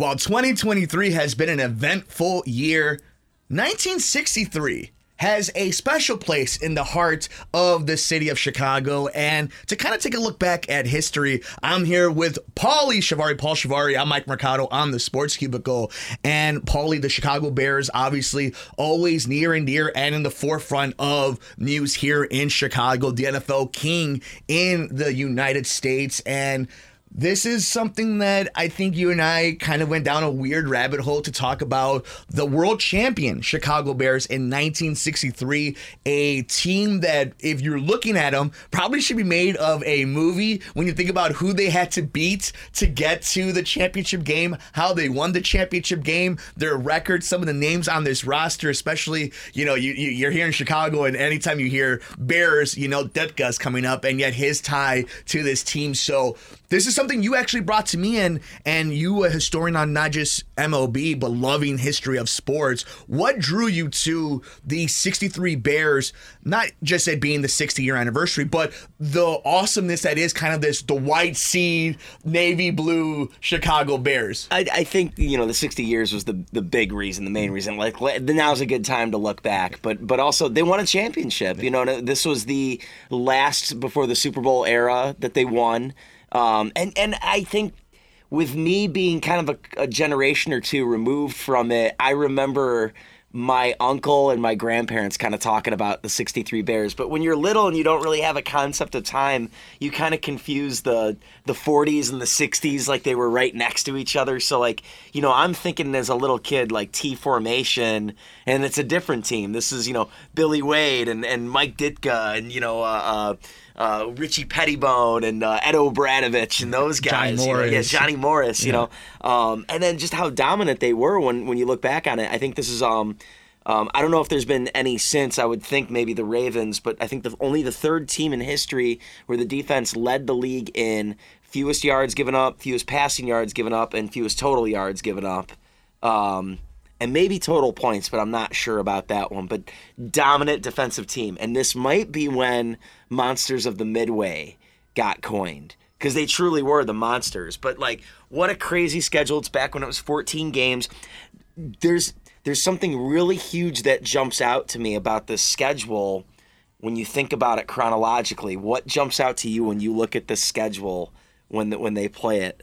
While 2023 has been an eventful year, 1963 has a special place in the heart of the city of Chicago. And to kind of take a look back at history, I'm here with Paulie Chiavari. Paul Chiavari, I'm Mike Mercado on the Sports Cubicle. And Paulie, the Chicago Bears, obviously always near and dear and in the forefront of news here in Chicago, the NFL king in the United States. And this is something that I think you and I kind of went down a weird rabbit hole to talk about. The world champion Chicago Bears in 1963, a team that, if you're looking at them, probably should be made of a movie when you think about who they had to beat to get to the championship game, how they won the championship game, their records, some of the names on this roster, especially, you know, you're here in Chicago and anytime you hear Bears, you know, Ditka coming up and yet his tie to this team. So this is something you actually brought to me, and you, a historian on not just MLB, but loving history of sports. What drew you to the 63 Bears, not just it being the 60-year anniversary, but the awesomeness that is kind of this, the white seed, navy blue Chicago Bears? I think, you know, the 60 years was the big reason, the main reason. Like, now's a good time to look back, but also they won a championship. You know, this was the last before the Super Bowl era that they won. And I think with me being kind of a generation or two removed from it, I remember my uncle and my grandparents kind of talking about the 63 Bears. But when you're little and you don't really have a concept of time, you kind of confuse the 40s and the 60s like they were right next to each other. So, like, you know, I'm thinking as a little kid, like T formation, and it's a different team. This is, you know, Billy Wade and Mike Ditka and, you know, Richie Pettibone and Ed O'Bradovich and those guys. Johnny Morris. You know, yeah, Johnny Morris, you know. And then just how dominant they were when you look back on it. I think this is, I don't know if there's been any since. I would think maybe the Ravens, but I think only the third team in history where the defense led the league in fewest yards given up, fewest passing yards given up, and fewest total yards given up. And maybe total points, but I'm not sure about that one. But dominant defensive team. And this might be when Monsters of the Midway got coined, because they truly were the Monsters. But, like, what a crazy schedule. It's back when it was 14 games. There's something really huge that jumps out to me about this schedule when you think about it chronologically. What jumps out to you when you look at this schedule when they play it?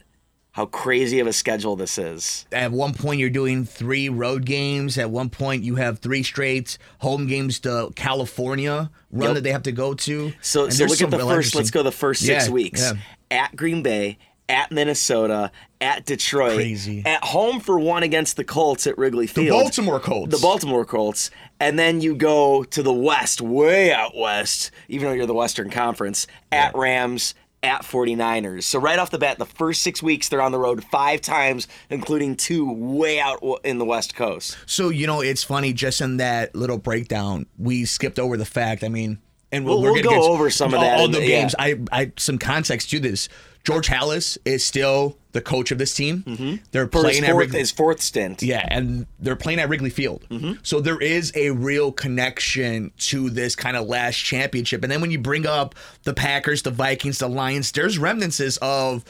How crazy of a schedule this is. At one point, you're doing 3 road games. At one point, you have 3 straight home games to California run that they have to go to. So look at the first, let's go the first 6 weeks. Yeah. At Green Bay, at Minnesota, at Detroit, crazy. At home for one against the Colts at Wrigley Field. The Baltimore Colts. And then you go to the West, way out West, even though you're the Western Conference, at Rams, at 49ers. So right off the bat, the first 6 weeks, they're on the road 5 times, including 2 way out in the West Coast. So, you know, it's funny, just in that little breakdown, we skipped over the fact, I mean, and we'll go over some of that. All the games, I some context to this. George Halas is still the coach of this team. Mm-hmm. They're playing his fourth stint. Yeah, and they're playing at Wrigley Field. Mm-hmm. So there is a real connection to this kind of last championship. And then when you bring up the Packers, the Vikings, the Lions, there's remnants of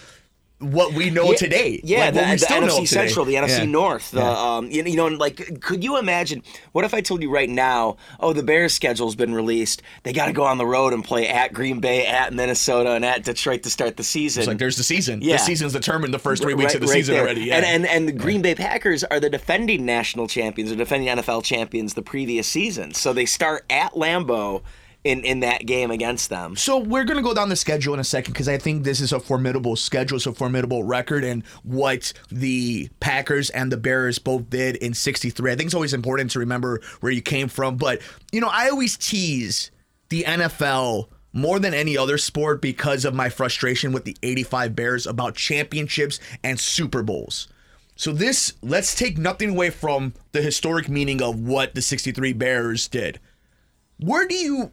what we know today. Yeah, like the NFC Central, the NFC North. You know, like, could you imagine, what if I told you right now, oh, the Bears' schedule's been released. They got to go on the road and play at Green Bay, at Minnesota, and at Detroit to start the season. It's like, there's the season. Yeah. The season's determined the first 3 weeks of the season there. Already. Yeah. And the Green Bay Packers are the defending national champions, or defending NFL champions the previous season. So they start at Lambeau in that game against them. So we're going to go down the schedule in a second, because I think this is a formidable schedule, so formidable record, and what the Packers and the Bears both did in 63. I think it's always important to remember where you came from. But, you know, I always tease the NFL more than any other sport because of my frustration with the 85 Bears about championships and Super Bowls. So this, let's take nothing away from the historic meaning of what the 63 Bears did.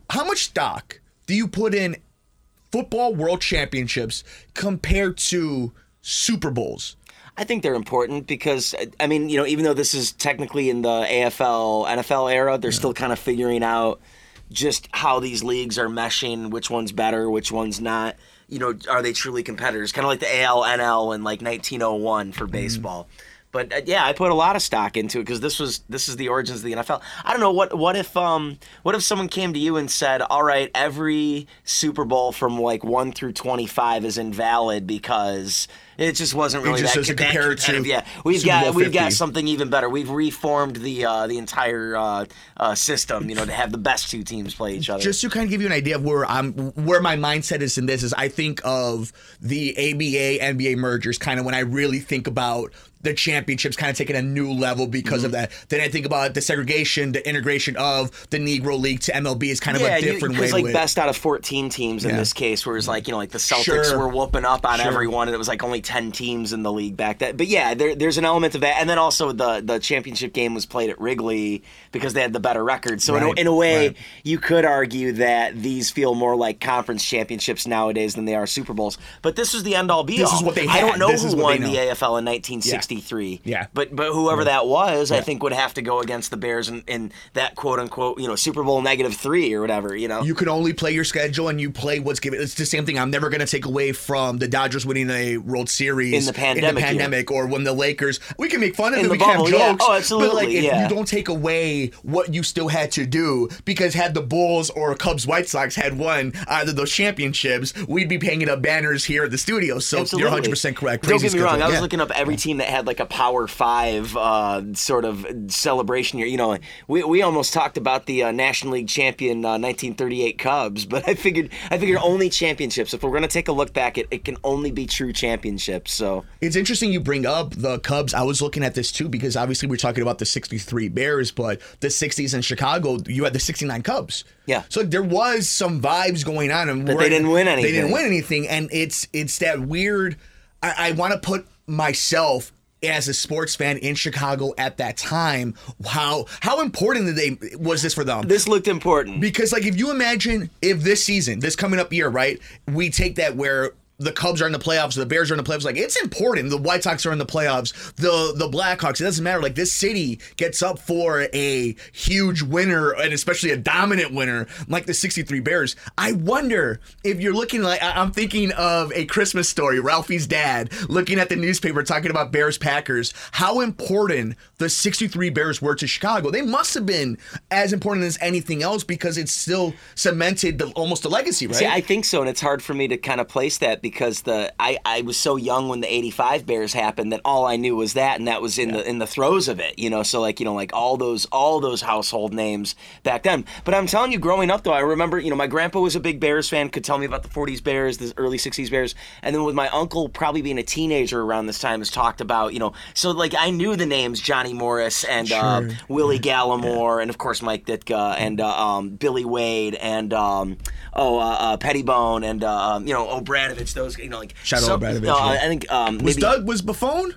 How much stock do you put in football world championships compared to Super Bowls? I think they're important because, I mean, you know, even though this is technically in the AFL, NFL era, they're still kind of figuring out just how these leagues are meshing, which one's better, which one's not. You know, are they truly competitors? Kind of like the AL, NL in like 1901 for baseball. But yeah, I put a lot of stock into it because this is the origins of the NFL. I don't know what if someone came to you and said, "All right, every Super Bowl from like 1 through 25 is invalid because it just wasn't really that competitive." Yeah, we've got something even better. We've reformed the entire system, to have the best two teams play each other. Just to kind of give you an idea of where my mindset is in this is, I think of the ABA NBA mergers kind of when I really think about the championships kind of taking a new level because of that. Then I think about the segregation, the integration of the Negro League to MLB is kind of a different way. It's like best out of 14 teams in this case, where it's like, like the Celtics were whooping up on everyone, and it was like only 10 teams in the league back then. But yeah, there's an element of that. And then also the championship game was played at Wrigley because they had the better record. So in a way, you could argue that these feel more like conference championships nowadays than they are Super Bowls. But this was the end all be all. This is what they had. I don't know who won the AFL in 1960. Yeah. But whoever that was, I think would have to go against the Bears in that quote unquote, Super Bowl -3 or whatever, You can only play your schedule and you play what's given. It's the same thing. I'm never going to take away from the Dodgers winning a World Series in the pandemic or when the Lakers, we can make fun of it, we can have jokes. Yeah. Oh, absolutely. But if you don't take away what you still had to do, because had the Bulls or Cubs White Sox had won either of those championships, we'd be hanging up banners here at the studio. So absolutely. You're 100% correct. Don't get me wrong. I was looking up every team that had like a Power Five sort of celebration year. We almost talked about the National League champion 1938 Cubs, but I figured only championships. If we're going to take a look back, it can only be true championships. So it's interesting you bring up the Cubs. I was looking at this too because obviously we're talking about the 63 Bears, but the 60s in Chicago, you had the 69 Cubs. Yeah. So there was some vibes going on. And but they didn't win anything. And it's that weird, I want to put myself as a sports fan in Chicago at that time, how important was this for them? This looked important. Because if you imagine if this season, this coming up year, right, we take that where the Cubs are in the playoffs, the Bears are in the playoffs, it's important. The White Sox are in the playoffs, the Blackhawks, it doesn't matter. This city gets up for a huge winner, and especially a dominant winner, like the 63 Bears. I wonder if you're looking I'm thinking of A Christmas Story, Ralphie's dad, looking at the newspaper, talking about Bears-Packers, how important the 63 Bears were to Chicago. They must have been as important as anything else because it's still cemented almost a legacy, right? See, I think so, and it's hard for me to kind of place that because I was so young when the 85 Bears happened that all I knew was that, and that was in the throes of it, So all those household names back then. But I'm telling you, growing up though, I remember my grandpa was a big Bears fan, could tell me about the 40s Bears, the early 60s Bears, and then with my uncle probably being a teenager around this time has talked about So I knew the names Johnny Morris and Willie Gallimore and of course Mike Ditka and Billy Wade and Pettibone and O'Bradovich. Those, shout out to Ed O'Bradovich. I think was Buffon?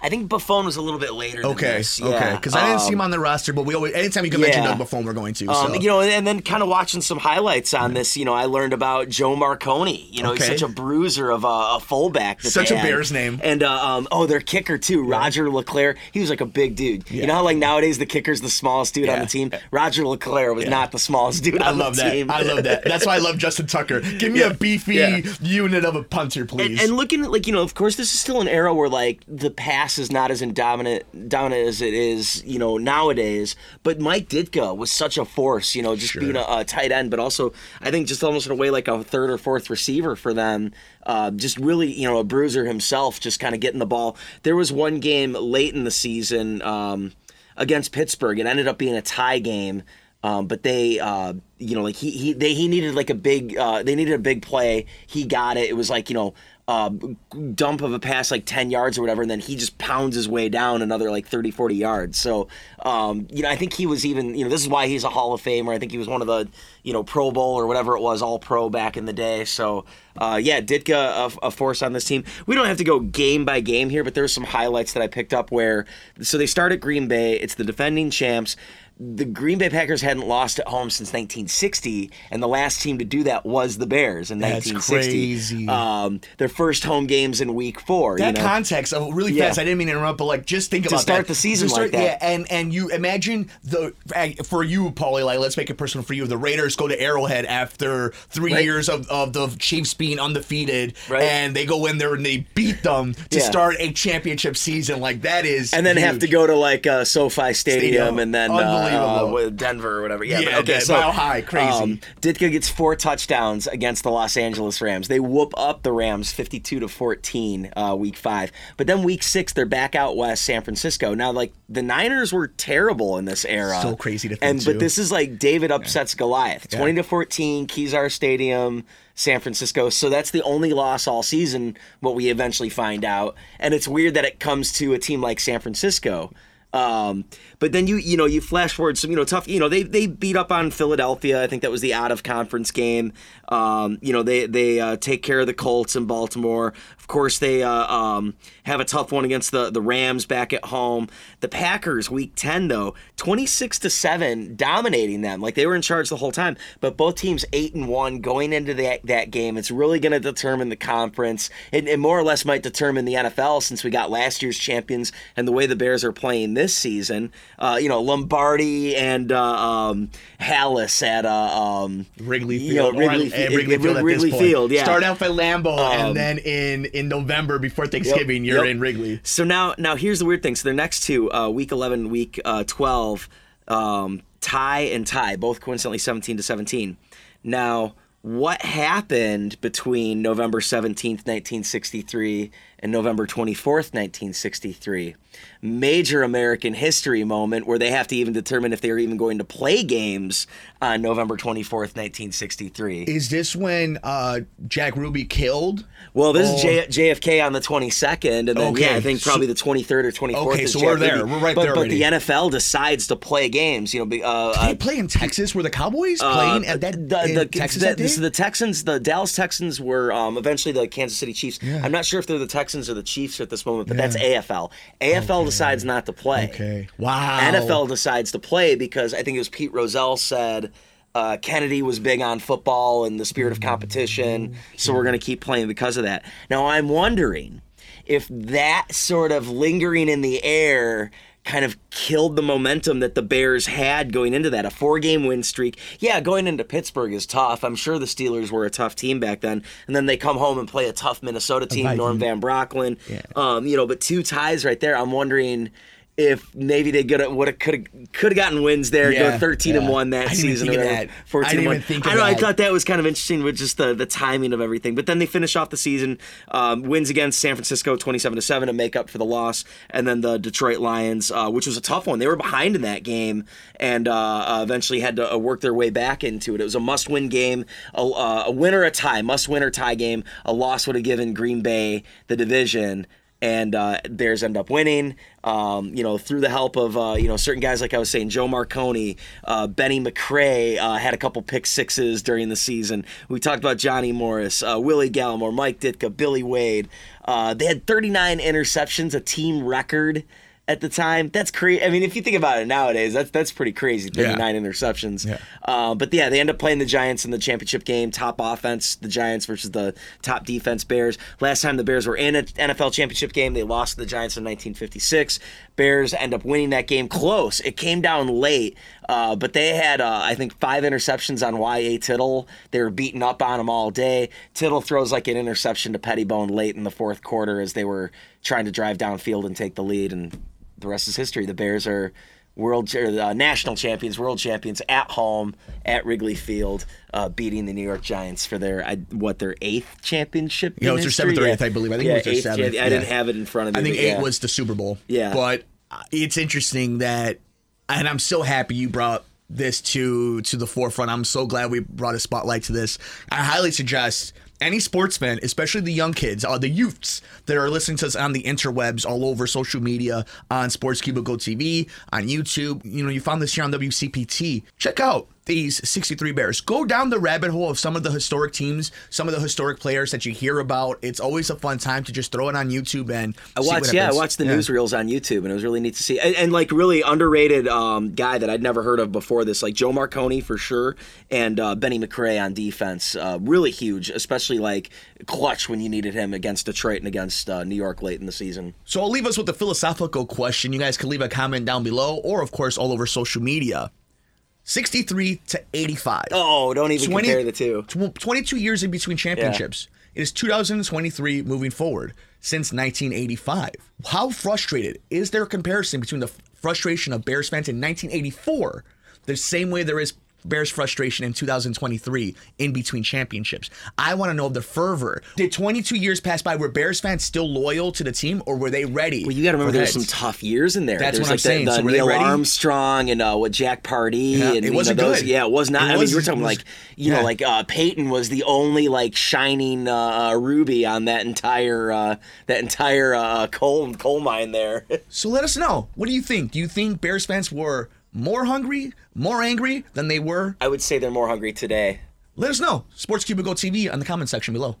I think Buffon was a little bit later. Okay, because I didn't see him on the roster, but we always anytime you can mention Doug Buffon, we're going to. So. And then kind of watching some highlights on this, I learned about Joe Marconi. He's such a bruiser of a fullback. Such a Bears name. And their kicker too, Roger Leclerc. He was like a big dude. Yeah. You know how nowadays the kicker's the smallest dude on the team. Roger Leclerc was not the smallest dude on the team. I love that. That's why I love Justin Tucker. Give me a beefy unit of a punter, please. And looking at of course, this is still an era where the past is not as dominant as it is, nowadays. But Mike Ditka was such a force, being a tight end, but also I think just almost in a way like a third or fourth receiver for them. Just really, a bruiser himself, just kind of getting the ball. There was one game late in the season against Pittsburgh. It ended up being a tie game, but they. They needed a big play. He got it. It was dump of a pass 10 yards or whatever, and then he just pounds his way down another 30, 40 yards. So, I think he was even, this is why he's a Hall of Famer. I think he was one of the, Pro Bowl or whatever it was, all pro back in the day. So, Ditka, a force on this team. We don't have to go game by game here, but there's some highlights that I picked up where, so they start at Green Bay. It's the defending champs. the Green Bay Packers hadn't lost at home since 1960, and the last team to do that was the Bears in 1960. That's crazy. Their first home games in Week 4. That context, really fast. Yeah. I didn't mean to interrupt, but like just think about that. To start the season like that. Yeah, and you imagine for you, Paulie. Like, let's make it personal for you. The Raiders go to Arrowhead after three years of the Chiefs being undefeated, and they go in there and they beat them to start a championship season. Like that is, and then huge. Have to go to like SoFi Stadium and then. Denver or whatever. Mile High, crazy. Ditka gets 4 touchdowns against the Los Angeles Rams. They whoop up the Rams 52-14 Week 5. But then Week 6, they're back out west, San Francisco. Now, like, the Niners were terrible in this era. So crazy to think, But this is like David upsets Goliath. 20-14, Kezar Stadium, San Francisco. So that's the only loss all season, what we eventually find out. And it's weird that it comes to a team like San Francisco. But then you flash forward some, tough, they beat up on Philadelphia. I think that was the out of conference game. They take care of the Colts in Baltimore. Of course, they have a tough one against the Rams back at home. The Packers, Week 10 though, 26-7, dominating them. Like they were in charge the whole time. But both teams 8-1 going into that game. It's really going to determine the conference, and more or less might determine the NFL, since we got last year's champions and the way the Bears are playing this season. Lombardi and Halas at Wrigley Field. Wrigley Field, yeah. Start out at Lambeau, and then in November before Thanksgiving, you're in Wrigley. So now here's the weird thing. So their next two, Week 11, Week 12, tie, both coincidentally 17-17. Now, what happened between November 17th, 1963 and November 24th, 1963? Major American history moment where they have to even determine if they're even going to play games on November 24th, 1963. Is this when Jack Ruby killed? Well, this is JFK on the 22nd, and then I think probably the 23rd or 24th. Okay, so we're there. We're right there already. But the NFL decides to play games. Did they play in Texas? Were the Cowboys playing at that? Texas. The Texans, the Dallas Texans, were eventually the Kansas City Chiefs. Yeah. I'm not sure if they're the Texans or the Chiefs at this moment, but that's AFL. AFL decides not to play. Okay. Wow. NFL decides to play because I think it was Pete Rozelle said Kennedy was big on football and the spirit of competition, so we're going to keep playing because of that. Now, I'm wondering if that sort of lingering in the air kind of killed the momentum that the Bears had going into that. A 4-game win streak. Yeah, going into Pittsburgh is tough. I'm sure the Steelers were a tough team back then. And then they come home and play a tough Minnesota team, Norm Van Brocklin. Yeah. But 2 ties right there. I'm wondering if maybe they could have gotten wins there, go 13-1 that season, or 14-1. I thought that was kind of interesting with just the timing of everything. But then they finish off the season, wins against San Francisco 27-7 to make up for the loss, and then the Detroit Lions, which was a tough one. They were behind in that game and eventually had to work their way back into it. It was a must-win game, a win or a tie, must-win or tie game. A loss would have given Green Bay the division. And Bears end up winning, through the help of, certain guys, like I was saying, Joe Marconi, Bennie McRae had a couple pick sixes during the season. We talked about Johnny Morris, Willie Gallimore, Mike Ditka, Billy Wade. They had 39 interceptions, a team record at the time. That's crazy. I mean, if you think about it nowadays, that's pretty crazy, 39 interceptions. Yeah. But they end up playing the Giants in the championship game, top offense, the Giants versus the top defense Bears. Last time the Bears were in an NFL championship game, they lost to the Giants in 1956. Bears end up winning that game close. It came down late, but they had, 5 interceptions on YA Tittle. They were beating up on him all day. Tittle throws like an interception to Pettibone late in the fourth quarter as they were trying to drive downfield and take the lead, and the rest is history. The Bears are national champions, world champions at home at Wrigley Field, beating the New York Giants for their 8th championship. It's their 7th or 8th, I believe. I think it was their 7th. I didn't have it in front of me. I think 8 was the Super Bowl. Yeah, but it's interesting that, and I'm so happy you brought this to the forefront. I'm so glad we brought a spotlight to this. I highly suggest any sportsman, especially the young kids, the youths that are listening to us on the interwebs, all over social media, on Sports Cubicle TV, on YouTube. You found this here on WCPT. Check out these 63 Bears. Go down the rabbit hole of some of the historic teams, some of the historic players that you hear about. It's always a fun time to just throw it on YouTube and I watched the newsreels on YouTube, and it was really neat to see. And like really underrated guy that I'd never heard of before this, like Joe Marconi for sure, and Bennie McRae on defense. Really huge, especially like clutch when you needed him against Detroit and against New York late in the season. So I'll leave us with a philosophical question. You guys can leave a comment down below or, of course, all over social media. 63 to 85. Oh, don't even compare the two. 22 years in between championships. Yeah. It is 2023 moving forward since 1985. How frustrated is there a comparison between the frustration of Bears fans in 1984 the same way there is Bears frustration in 2023 in between championships? I want to know the fervor. Did 22 years pass by? Were Bears fans still loyal to the team, or were they ready? Well, you got to remember there's some tough years in there. That's what I'm saying. So were they ready? Neil Armstrong and what Jack Pardee. Yeah, and it wasn't good. Yeah, it was not. I mean, you were talking like, you know, like Peyton was the only like shining ruby on that entire coal mine there. So let us know. What do you think? Do you think Bears fans were more hungry, more angry than they were? I would say they're more hungry today. Let us know. Sports Cubicle TV on the comment section below.